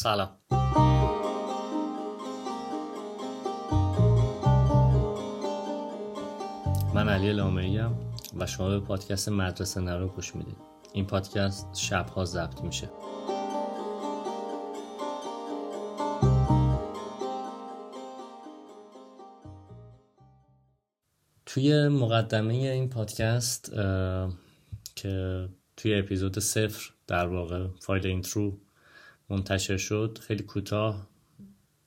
سلام. من علی لامعی‌ام و شما به پادکست مدرسه نرو گوش میدید. این پادکست شب‌ها ضبط میشه. توی مقدمه این پادکست که توی اپیزود 0 در واقع فایل اینترو منتشر شد، خیلی کوتاه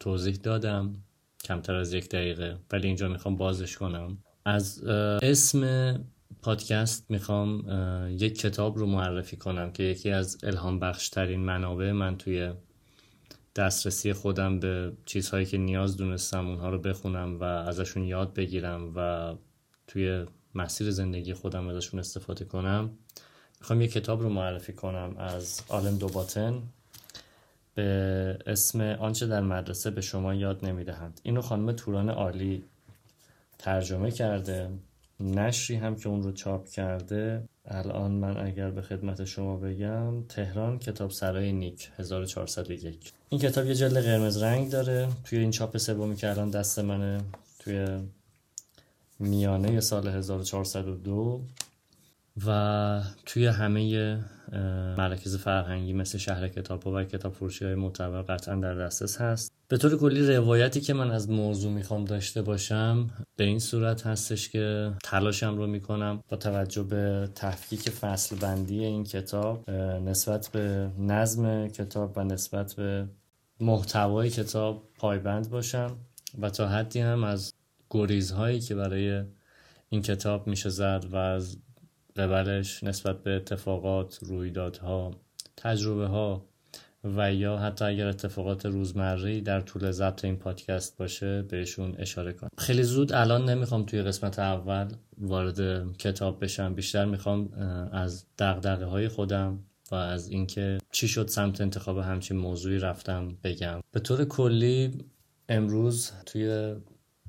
توضیح دادم، کمتر از 1 دقیقه، ولی اینجا میخوام بازش کنم. از اسم پادکست میخوام یک کتاب رو معرفی کنم که یکی از الهام بخش ترین منابع من توی دسترسی خودم به چیزهایی که نیاز دونستم اونها رو بخونم و ازشون یاد بگیرم و توی مسیر زندگی خودم ازشون استفاده کنم. میخوام یک کتاب رو معرفی کنم از آلن دوباتن به اسم آنچه در مدرسه به شما یاد نمیدهند. اینو خانمه توران عالی ترجمه کرده، نشری هم که اون رو چاپ کرده، الان من اگر به خدمت شما بگم تهران کتاب سرای نیک 1401. این کتاب یه جلد قرمز رنگ داره. توی این چاپ سومی که الان دست منه توی میانه سال 1402 و توی همه مراکز فرهنگی مثل شهر کتاب‌ها و کتابفروشی‌های معتبر قطعا در دسترس هست. به طور کلی روایتی که من از موضوع میخوام داشته باشم به این صورت هستش که تلاشم رو میکنم با توجه به تفکیک فصل بندی این کتاب نسبت به نظم کتاب و نسبت به محتوای کتاب پایبند باشم و تا حدی هم از گریزهایی که برای این کتاب میشه زد و از قبلش نسبت به اتفاقات، رویدادها، تجربه ها و یا حتی اگر اتفاقات روزمره در طول ضبط این پادکست باشه بهشون اشاره کنم. خیلی زود الان نمیخوام توی قسمت اول وارد کتاب بشم، بیشتر میخوام از دغدغه های خودم و از اینکه چی شد سمت انتخاب همچین موضوعی رفتم بگم. به طور کلی امروز توی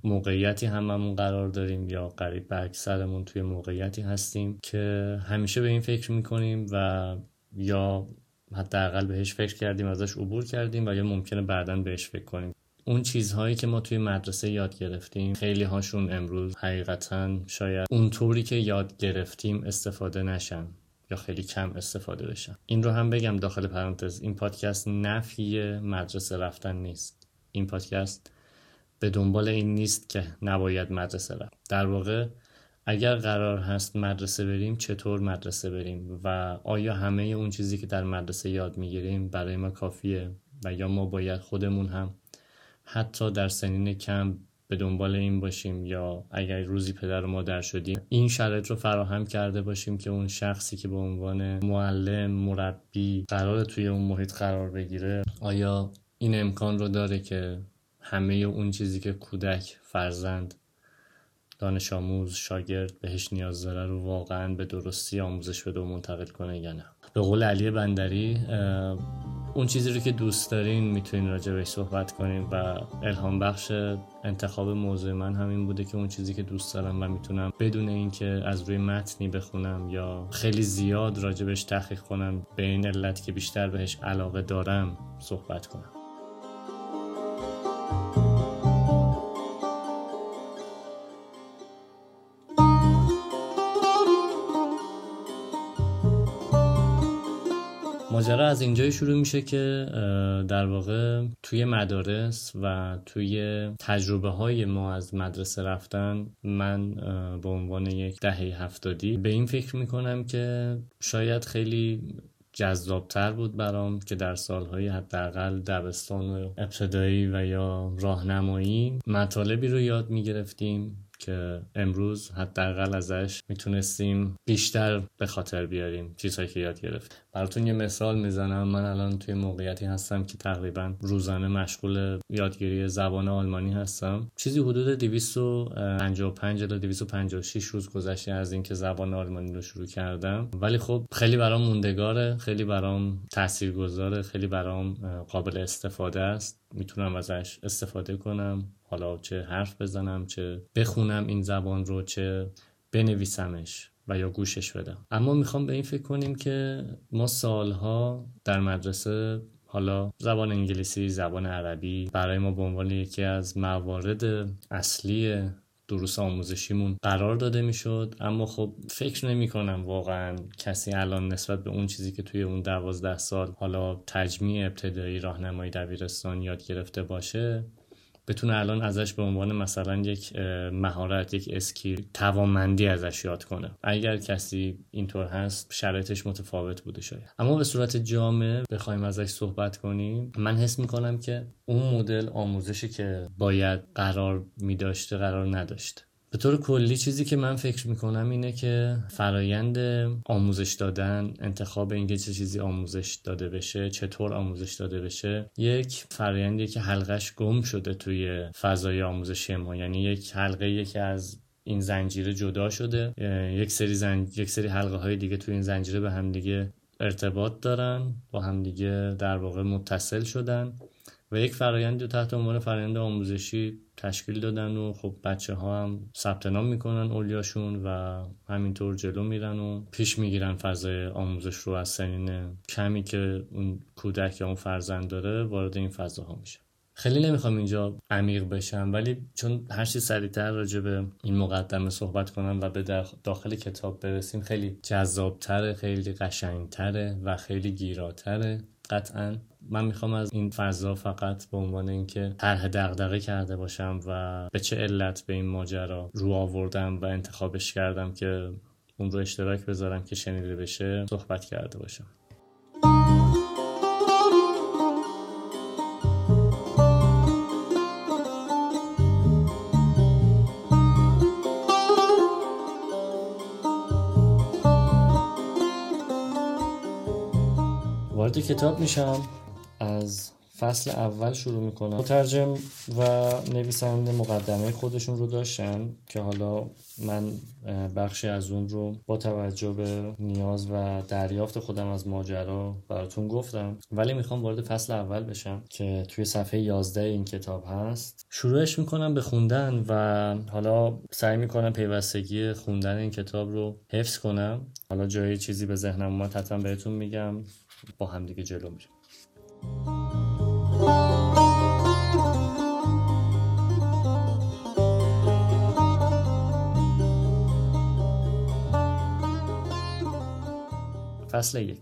موقعیتی هممون قرار داریم یا قریب به اکثرمون توی موقعیتی هستیم که همیشه به این فکر میکنیم و یا حداقل بهش فکر کردیم، ازش عبور کردیم و یا ممکنه بعداً بهش فکر کنیم. اون چیزهایی که ما توی مدرسه یاد گرفتیم خیلی هاشون امروز حقیقتاً شاید اونطوری که یاد گرفتیم استفاده نشن یا خیلی کم استفاده بشن. این رو هم بگم داخل پرانتز، این پادکست نفی مدرسه رفتن نیست. این پادکست به دنبال این نیست که نباید مدرسه رفت. در واقع اگر قرار هست مدرسه بریم چطور مدرسه بریم و آیا همه اون چیزی که در مدرسه یاد میگیریم برای ما کافیه و یا ما باید خودمون هم حتی در سنین کم به دنبال این باشیم یا اگر روزی پدر و مادر شدیم این شرایط رو فراهم کرده باشیم که اون شخصی که به عنوان معلم، مربی قراره توی اون محیط قرار بگیره آیا این امکان رو داره که همه اون چیزی که کودک، فرزند، دانش آموز، شاگرد بهش نیاز داره رو واقعاً به درستی آموزش بده و منتقل کنه یا نه. به قول علی بندری اون چیزی رو که دوست دارین میتونین راجع بهش صحبت کنین و الهام بخش انتخاب موضوع من همین بوده که اون چیزی که دوست دارم و میتونم بدون اینکه از روی متنی بخونم یا خیلی زیاد راجع بهش تحقیق کنم به این علت که بیشتر بهش علاقه دارم صحبت کنم. ماجرا از اینجای شروع میشه که در واقع توی مدارس و توی تجربه های ما از مدرسه رفتن من به عنوان یک دهه 70 به این فکر میکنم که شاید خیلی جذابتر بود برام که در سالهای حداقل دبستان و ابتدایی و یا راهنمایی مطالبی رو یاد میگرفتیم که امروز حداقل ازش میتونستیم بیشتر به خاطر بیاریم چیزهایی که یاد گرفت. براتون یه مثال میزنم. من الان توی موقعیتی هستم که تقریبا روزانه مشغول یادگیری زبان آلمانی هستم. چیزی حدود 255 تا 256 روز گذشته از اینکه زبان آلمانی رو شروع کردم، ولی خب خیلی برام موندگاره، خیلی برام تاثیرگذاره، خیلی برام قابل استفاده است. میتونم ازش استفاده کنم، حالا چه حرف بزنم، چه بخونم این زبان رو، چه بنویسمش و یا گوشش بدم. اما میخوام به این فکر کنیم که ما سالها در مدرسه حالا زبان انگلیسی، زبان عربی برای ما به عنوان یکی از موارد اصلی دروس آموزشیمون قرار داده میشد، اما خب فکر نمی کنم واقعا کسی الان نسبت به اون چیزی که توی اون 12 سال حالا تجمیع ابتدایی، راهنمایی، دبیرستان یاد گرفته باشه بتونه الان ازش به عنوان مثلا یک مهارت، یک اسکیل، توانمندی ازش یاد کنه. اگر کسی اینطور هست شرایطش متفاوت بوده شاید. اما به صورت جامع بخوایم ازش صحبت کنیم، من حس میکنم که اون مدل آموزشی که باید قرار میداشته قرار نداشته. به طور کلی چیزی که من فکر میکنم اینه که فرایند آموزش دادن، انتخاب اینکه چه چیزی آموزش داده بشه، چطور آموزش داده بشه، یک فرایندی که حلقش گم شده توی فضای آموزشی ما. یعنی یک حلقه یکی از این زنجیره جدا شده، یک سری حلقه های دیگه توی این زنجیره به هم دیگه ارتباط دارن، با هم دیگه در واقع متصل شدن و یک فرایند رو تحت عنوان فرایند آموزشی تشکیل دادن و خب بچه ها هم ثبت نام میکنن اولیاشون و همینطور جلو میرن و پیش میگیرن فضای آموزش رو. از سنین کمی که اون کودک یا اون فرزند داره وارد این فضاها میشه. خیلی نمیخوام اینجا عمیق بشم، ولی چون هر چی سریعتر راجع به این مقدمه صحبت کنم و به داخل کتاب برسیم خیلی جذابتره، خیلی قشنگتره و خیلی گیراتره. قطعاً من میخوام از این فضا فقط به عنوان اینکه طرح دغدغه کرده باشم و به چه علت به این ماجرا رو آوردم و انتخابش کردم که اون رو اشتراک بذارم که شنیده بشه صحبت کرده باشم. وارد کتاب میشم، از فصل اول شروع میکنم. مترجم و نویسنده مقدمه خودشون رو داشتن که حالا من بخشی از اون رو با توجه به نیاز و دریافت خودم از ماجرا براتون گفتم، ولی میخوام وارد فصل اول بشم که توی صفحه 11 این کتاب هست. شروعش میکنم به خوندن و حالا سعی میکنم پیوستگی خوندن این کتاب رو حفظ کنم. حالا جایی چیزی به ذهنم اومد حتما بهتون میگم، با هم دیگه جلو میریم. فصل 1،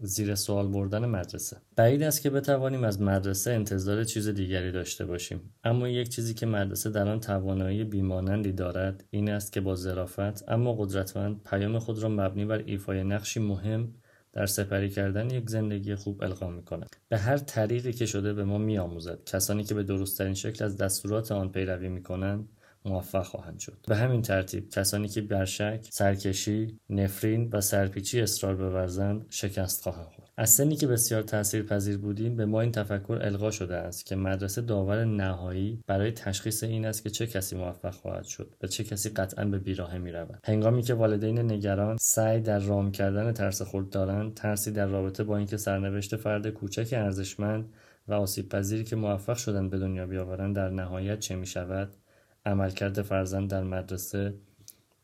زیر سوال بردن مدرسه. بعید است که بتوانیم از مدرسه انتظار چیز دیگری داشته باشیم، اما یک چیزی که مدرسه در آن توانایی بی‌مانندی دارد این است که با ظرافت اما قدرتمند پیام خود را مبنی بر ایفای نقشی مهم در سپری کردن یک زندگی خوب القا می‌کند. به هر طریقی که شده به ما می‌آموزد. کسانی که به درست‌ترین شکل از دستورات آن پیروی می‌کنند موفق خواهند شد. به همین ترتیب کسانی که بر شک، سرکشی، نفرین و سرپیچی اصرار بورزند شکست خواهند خورد. از سنی که بسیار تاثیرپذیر بودیم به ما این تفکر القا شده است که مدرسه داور نهایی برای تشخیص این است که چه کسی موفق خواهد شد و چه کسی قطعاً به بیراهه می‌رود. هنگامی که والدین نگران سعی در رام کردن ترس خود دارند، ترسی در رابطه با اینکه سرنوشت فرد کوچک ارزشمند و آسیب‌پذیری که موفق شدن به دنیا بیاورند در نهایت چه می‌شود، عملکرد فرزند در مدرسه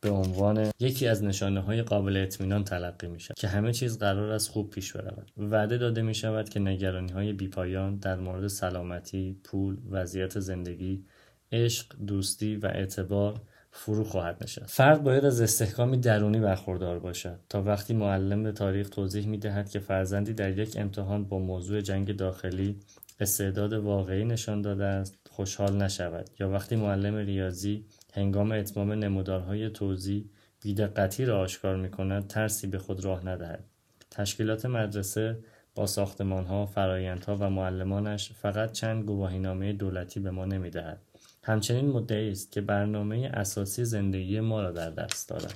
به عنوان یکی از نشانه‌های قابل اطمینان تلقی می‌شود که همه چیز قرار است خوب پیش برود. وعده داده می‌شود که نگرانی‌های بی‌پایان در مورد سلامتی، پول، وضعیت زندگی، عشق، دوستی و اعتبار فرو خواهد نشست. فرد باید از استحکامی درونی برخوردار باشد. تا وقتی معلم تاریخ توضیح می‌دهد که فرزندی در یک امتحان با موضوع جنگ داخلی استعداد واقعی نشان داده است، خوشحال نشود، یا وقتی معلم ریاضی هنگام اتمام نمودارهای توزیع بی‌دقتی را آشکار می‌کند ترسی به خود راه ندهد. تشکیلات مدرسه با ساختمان‌ها، فرآیندها و معلمانش فقط چند گواهینامه دولتی به ما نمی‌دهد. همچنین مدعی است که برنامه اساسی زندگی ما را در دست دارد.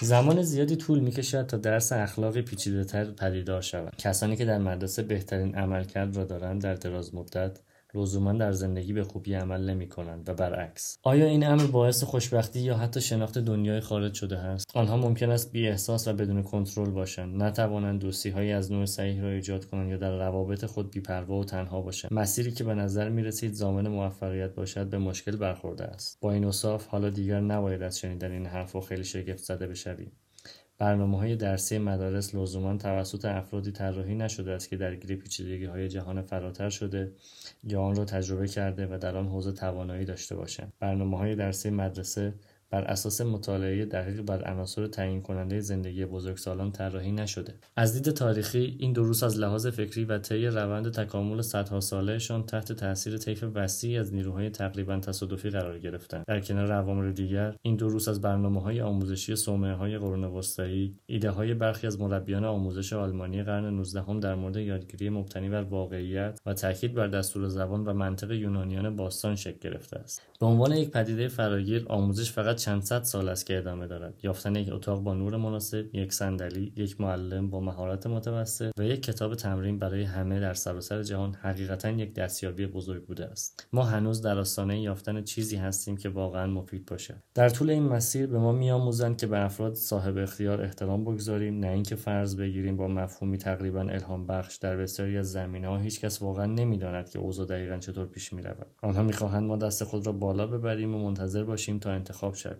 زمان زیادی طول می‌کشد تا درس اخلاقی پیچیده‌تر پدیدار شود. کسانی که در مدرسه بهترین عملکرد را دارند در دراز مدت لزوما در زندگی به خوبی عمل نمی کنند و برعکس. آیا این امر باعث خوشبختی یا حتی شناخت دنیای خارج شده است؟ آنها ممکن است بی احساس و بدون کنترل باشند، نتوانند دوستی‌هایی از نوع صحیح را ایجاد کنند یا در روابط خود بی‌پروا و تنها باشند. مسیری که به نظر می‌رسید ضامن موفقیت باشد به مشکل برخورده است. با این اوصاف حالا دیگر نباید از شنیدن این حرف‌ها خیلی شگفت زده بشویم. برنامه‌های درسی مدارس لزوما توسط افرادی طراحی نشده است که درگیر پیچیدگی‌های جهان فراتر شده یا آن را تجربه کرده و در آن حوزه توانایی داشته باشند. برنامه‌های درسی مدرسه بر اساس مطالعه دقیق بر عناصر تعیین کننده زندگی بزرگسالان طراحی نشده. از دید تاریخی این دروس از لحاظ فکری و طی روند تکامل صدها سالهشان تحت تاثیر طیف وسیعی از نیروهای تقریبا تصادفی قرار گرفتند. در کنار عوامل دیگر، این دروس از برنامه‌های آموزشی صومعه‌های قرون وسطایی، ایده‌های برخی از مربیان آموزش آلمانی قرن 19 در مورد یادگیری مبتنی بر واقعیت و تاکید بر دستور زبان و منطق یونانیان باستان شکل گرفته است. به عنوان یک پدیده فراگیر، آموزش فقط چند صد سال است که ادامه دارد. یافتن یک اتاق با نور مناسب، یک صندلی، یک معلم با مهارت متوسط و یک کتاب تمرین برای همه در سراسر جهان حقیقتاً یک دستیابی بزرگ بوده است. ما هنوز در آستانه یافتن چیزی هستیم که واقعاً مفید باشد. در طول این مسیر به ما میآموزند که به افراد صاحب اختیار احترام بگذاریم، نه اینکه فرض بگیریم با مفهومی تقریباً الهام بخش در بسیاری از زمینه‌ها هیچکس واقعاً نمی‌داند که اوضاع دقیقاً چطور پیش می‌رود. آنها می‌خواهند ما دست خود را بالا ببریم و منتظر باشیم تا انتخاب شد.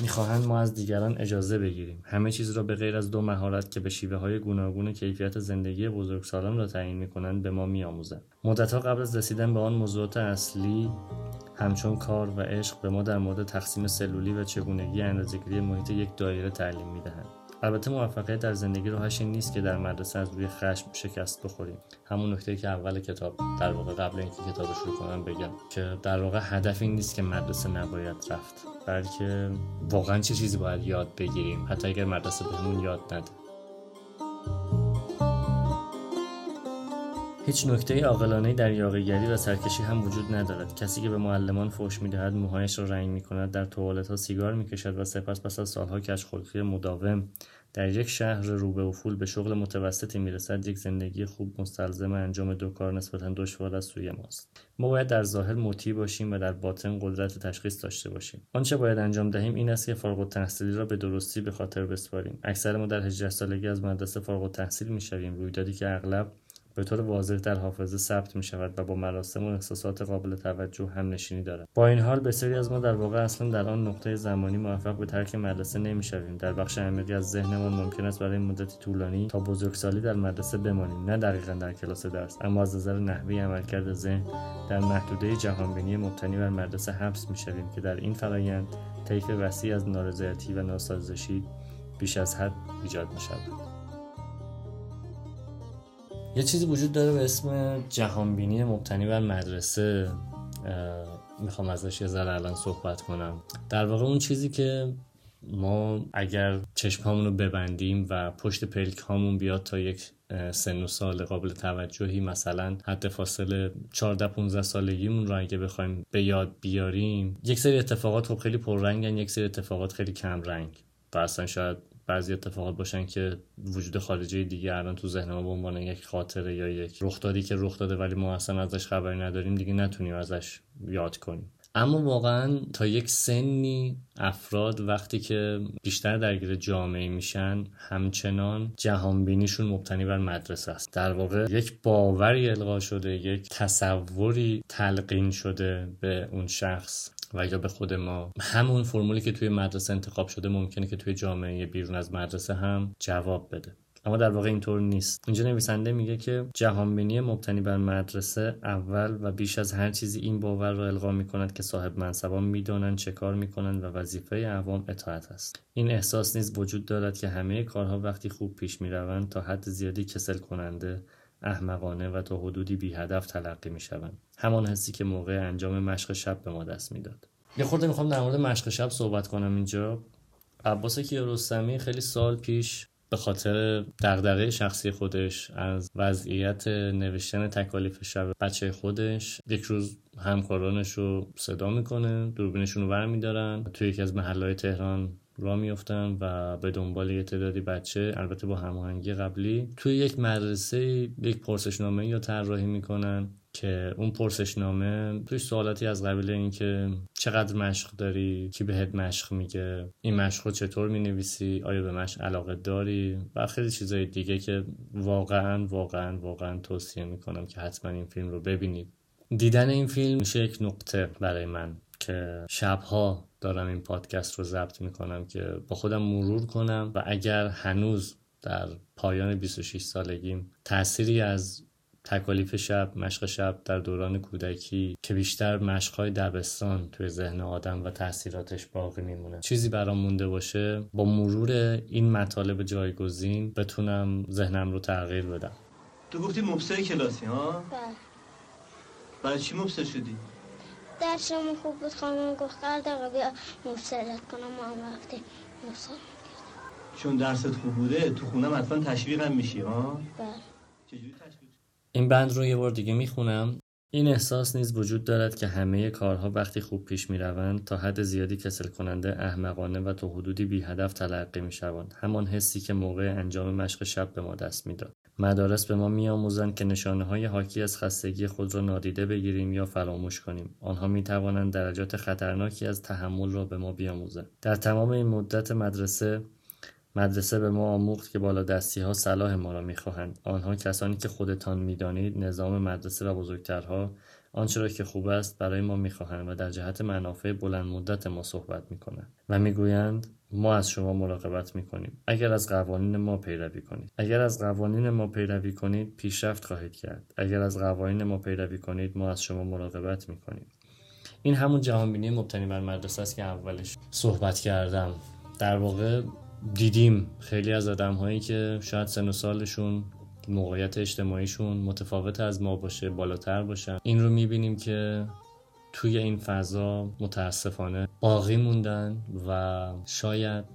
میخواهند ما از دیگران اجازه بگیریم همه چیز را به غیر از دو مهارت که به شیوه های گوناگون کیفیت زندگی بزرگسالان را تعیین میکنند به ما میآموزند. مدت‌ها قبل از رسیدن به آن موضوعات اصلی همچون کار و عشق به ما در مورد تقسیم سلولی و چگونگی اندازه‌گیری محیط یک دایره تعلیم میدهند. البته موفقیت در زندگی راهش این نیست که در مدرسه از روی خشم شکست بخوریم. همون نکته که اول کتاب در واقع قبل اینکه کتاب رو شروع کنم بگم که در واقع هدف این نیست که مدرسه نباید رفت، بلکه واقعا چه چیزی باید یاد بگیریم حتی اگر مدرسه بهمون یاد نده. هیچ نکته عاقلانه‌ای در یاغیگری و سرکشی هم وجود ندارد. کسی که به معلمان فحش می‌دهد، موهایش را رنگ می‌کند، در توالت‌ها سیگار می‌کشد و سپس پس از سال‌ها کج‌خلقی مداوم در یک شهر روبه افول به شغل متوسطی میرسد، یک زندگی خوب مستلزم انجام دو کار نسبتاً دشوار از سوی ماست. ما باید در ظاهر مطیع باشیم و در باطن قدرت تشخیص داشته باشیم. آنچه باید انجام دهیم این است که فارغ التحصیلی را به درستی به خاطر بسپاریم. اکثر ما در 18 سالگی از مدرسه فارغ التحصیل می‌شویم، رویدادی که اغلب به طور واضح در حافظه ثبت می شود و با مراسم و احساسات قابل توجه هم نشینی دارد. با این حال بسیاری از ما در واقع اصلا در آن نقطه زمانی موفق به ترک مدرسه نمی شویم. در بخش عمیقی از ذهنمان ممکن است برای مدتی طولانی تا بزرگسالی در مدرسه بمانیم، نه دقیقاً در کلاس درس، اما از نظر نحوی عملکرد ذهن در محدوده جهان بینی مبتنی بر مدرسه حبس می شویم که در این فرآیند طیف وسیع از نارضایتی و ناسازشی بیش از حد ایجاد می شود. یه چیزی وجود داره به اسم جهان بینی مبتنی بر مدرسه، میخوام ازش یه ذره الان صحبت کنم. در واقع اون چیزی که ما اگر چشمامونو ببندیم و پشت پلک هامون بیاد تا یک سن و سال قابل توجهی، مثلا حد فاصله 14-15 سالگیمون رو اگه بخوایم به یاد بیاریم، یک سری اتفاقات خب خیلی پررنگن، یک سری اتفاقات خیلی کم رنگ و اصلا شاید بعضی اتفاقات باشن که وجود خارجی دیگه الان تو ذهن ما به عنوان یک خاطره یا یک رخدادی که رخ داده ولی ما اصلا ازش خبری نداریم دیگه نتونیم ازش یاد کنیم. اما واقعا تا یک سنی افراد وقتی که بیشتر درگیر جامعه میشن همچنان جهان بینیشون مبتنی بر مدرسه است. در واقع یک باوری القا شده، یک تصوری تلقین شده به اون شخص و یا به خود ما. همون فرمولی که توی مدرسه انتخاب شده ممکنه که توی جامعه بیرون از مدرسه هم جواب بده، اما در واقع اینطور نیست. اینجا نویسنده میگه که جهان بینی مبتنی بر مدرسه اول و بیش از هر چیزی این باور را القا میکند که صاحب منصبان میدانند چه کار میکنند و وظیفه عوام اطاعت است. این احساس نیز وجود دارد که همه کارها وقتی خوب پیش میروند تا حد زیادی کسل کننده، احمقانه و تا حدودی بی هدف تلقی میشوند. همان حسی که موقع انجام مشق شب به ما دست میداد. یه خورده میخوام در مورد مشق شب صحبت کنم اینجا. عباس کیارستمی خیلی سال پیش به خاطر دغدغه شخصی خودش از وضعیت نوشتن تکالیف شب بچه خودش، یک روز همکارانش رو صدا میکنه، دوربینشون رو برمیدارن، توی یکی از محلهای تهران را میافتن و به دنبال یه تعدادی بچه، البته با هماهنگی قبلی، توی یک مدرسه یک پرسشنامه یا طراحی میکنن که اون پرسشنامه توی سوالاتی از قبیل این که چقدر مشق داری، کی بهت مشق میگه، این مشق رو چطور مینویسی، آیا به مشق علاقه داری و خیلی چیزای دیگه که واقعاً واقعاً واقعاً توصیه میکنم که حتما این فیلم رو ببینید. دیدن این فیلم میشه یک نقطه برای من که شبها دارم این پادکست رو ضبط میکنم که با خودم مرور کنم و اگر هنوز در پایان 26 سالگیم تأثیری از تکالیف شب، مشق شب در دوران کودکی که بیشتر مشق‌های دبستان توی ذهن آدم و تأثیراتش باقی میمونه، چیزی برام مونده باشه، با مرور این مطالب جایگزین بتونم ذهنم رو تغییر بدم. تو گفتی مبصر کلاسی ها؟ بله. برای چی مبصر شدی؟ درسمون خوب بود، خانم گفت قرارداد بیا مبصرت کنم، ما رفتیم مبصر کردیم. چون درست خوب بوده تو خونه حتما تشویقم میشی ها؟ بله. چجوری تشویق؟ این بند رو یه بار دیگه میخونم. این احساس نیز وجود دارد که همه کارها وقتی خوب پیش میروند تا حد زیادی کسل کننده، احمقانه و تا حدودی بی هدف تلقی میشوند. همان حسی که موقع انجام مشق شب به ما دست میداد. مدارس به ما میآموزند که نشانه های حاکی از خستگی خود را نادیده بگیریم یا فراموش کنیم. آنها میتوانند درجات خطرناکی از تحمل را به ما بیاموزند. در تمام این مدت مدرسه به ما آموخت که بالادستی‌ها صلاح ما را می‌خواهند. آنها کسانی که خودتان می‌دانید، نظام مدرسه و بزرگترها آنچه را که خوب است برای ما می‌خواهند و در جهت منافع بلند مدت ما صحبت می‌کنند و می‌گویند ما از شما مراقبت می‌کنیم. اگر از قوانین ما پیروی کنید، پیشرفت خواهید کرد. اگر از قوانین ما پیروی کنید، ما از شما مراقبت می‌کنیم. این همون جهان بینی مبتنی بر مدرسه است که اولش صحبت کردم. در واقع دیدیم خیلی از آدم‌هایی که شاید سن و سالشون، موقعیت اجتماعیشون متفاوت از ما باشه، بالاتر باشن، این رو می‌بینیم که توی این فضا متأسفانه باقی موندن و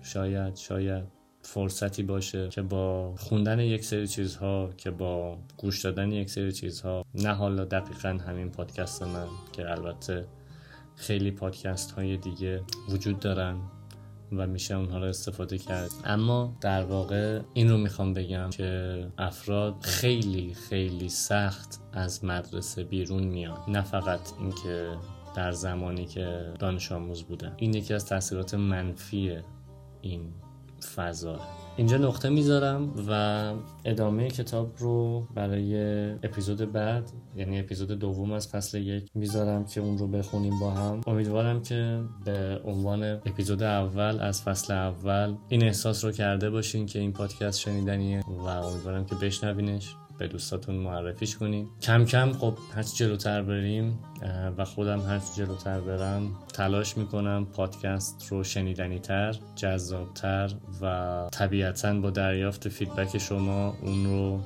شاید فرصتی باشه که با خوندن یک سری چیزها، که با گوش دادن یک سری چیزها، نه حالا دقیقاً همین پادکست من که البته خیلی پادکست‌های دیگه وجود دارن و میشه اونها رو استفاده کرد، اما در واقع این رو میخوام بگم که افراد خیلی خیلی سخت از مدرسه بیرون میان، نه فقط این که در زمانی که دانش آموز بودن. این یکی از تاثیرات منفی این فضا. اینجا نقطه میذارم و ادامه کتاب رو برای اپیزود بعد، یعنی اپیزود دوم از فصل 1 میذارم که اون رو بخونیم با هم. امیدوارم که به عنوان اپیزود اول از فصل اول این احساس رو کرده باشین که این پادکست شنیدنیه و امیدوارم که بشنوینش، به دوستاتون معرفیش کنین. کم کم خب هرچی جلوتر بریم و خودم هرچی جلوتر برم تلاش میکنم پادکست رو شنیدنی تر، جذاب تر و طبیعتاً با دریافت فیدبک شما اون رو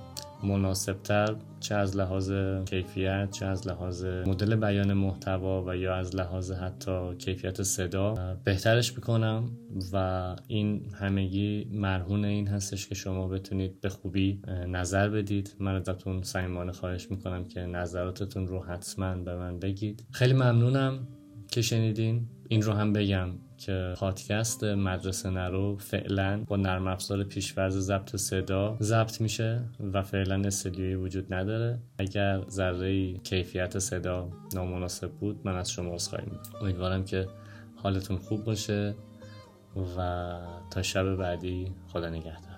مناسب تر، چه از لحاظ کیفیت، چه از لحاظ مدل بیان محتوا و یا از لحاظ حتی کیفیت صدا بهترش بکنم و این همگی مرهون این هستش که شما بتونید به خوبی نظر بدید. من ازتون صمیمانه خواهش میکنم که نظراتتون رو حتما به من بگید. خیلی ممنونم که شنیدین. این رو هم بگم که پادکست مدرسه نرو فعلا با نرم افزار پیش‌فرض ضبط صدا ضبط میشه و فعلا استدیویی وجود نداره. اگر ذره‌ای کیفیت صدا نامناسب بود من از شما عذرخواهی می‌کنم. امیدوارم که حالتون خوب باشه و تا شب بعدی خدا نگهدار.